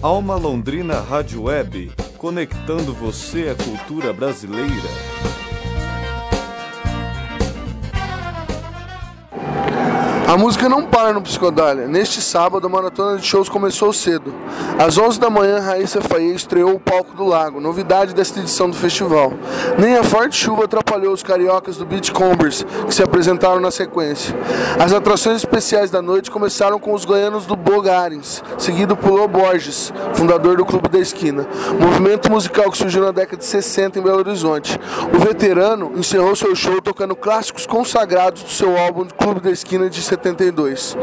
Alma Londrina Rádio Web, conectando você à cultura brasileira. A música não para no Psicodália. Neste sábado, a maratona de shows começou cedo. Às 11 da manhã, Raíssa Faye estreou o Palco do Lago, novidade desta edição do festival. Nem a forte chuva atrapalhou os cariocas do Beatcombers, que se apresentaram na sequência. As atrações especiais da noite começaram com os goianos do Bogarins, seguido por Lô Borges, fundador do Clube da Esquina, movimento musical que surgiu na década de 60 em Belo Horizonte. O veterano encerrou seu show tocando clássicos consagrados do seu álbum Clube da Esquina de 72.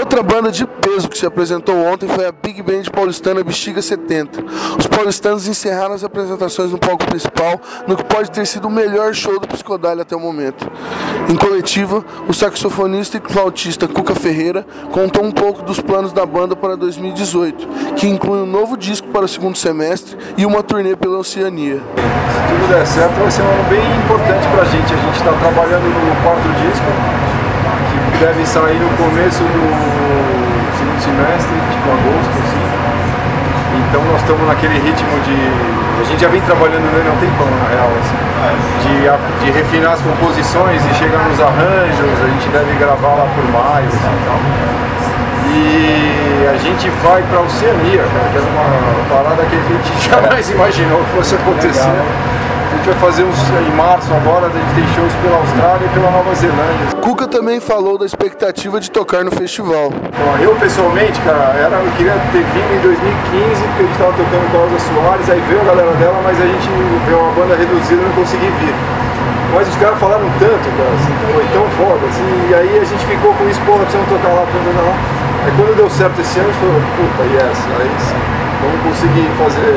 Outra banda de peso que se apresentou ontem foi a Big Band Paulistana Bexiga 70. Os paulistanos encerraram as apresentações no palco principal, no que pode ter sido o melhor show do Psicodália até o momento. Em coletiva, o saxofonista e flautista Cuca Ferreira contou um pouco dos planos da banda para 2018, que inclui um novo disco para o segundo semestre e uma turnê pela Oceania. Se tudo der certo, vai ser um ano bem importante pra gente. A gente está trabalhando no quarto disco, deve sair no começo do segundo semestre, tipo agosto, assim. Então nós estamos naquele ritmo de... A gente já vem trabalhando nele há um tempão, na real, assim. De refinar as composições e chegar nos arranjos. A gente deve gravar lá por maio, assim, tal. E a gente vai para a Oceania, cara, que é uma parada que a gente jamais imaginou que fosse acontecer. A gente vai fazer em março agora, a gente tem shows pela Austrália e pela Nova Zelândia. Cuca também falou da expectativa de tocar no festival. Bom, eu pessoalmente, cara, eu queria ter vindo em 2015, porque a gente estava tocando com a Elza Soares, aí veio a galera dela, mas a gente deu uma banda reduzida e não consegui vir. Mas os caras falaram tanto, cara, assim, foi tão foda, assim, e aí a gente ficou com isso, porra, precisamos tocar lá, precisamos lá. Aí quando deu certo esse ano, a gente falou, puta, yes, aí sim, vamos conseguir fazer...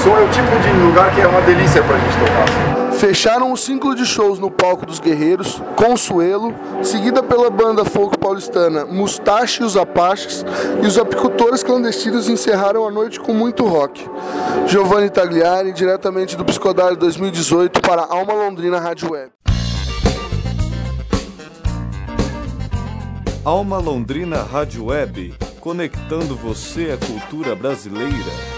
Som é o tipo de lugar que é uma delícia pra gente tocar. Fecharam o ciclo de shows no palco dos Guerreiros, Consuelo, seguida pela banda folk paulistana Mustache e os Apaches, e os apicultores clandestinos encerraram a noite com muito rock. Giovanni Tagliari, diretamente do Psicodália 2018 para Alma Londrina Rádio Web. Alma Londrina Rádio Web, conectando você à cultura brasileira.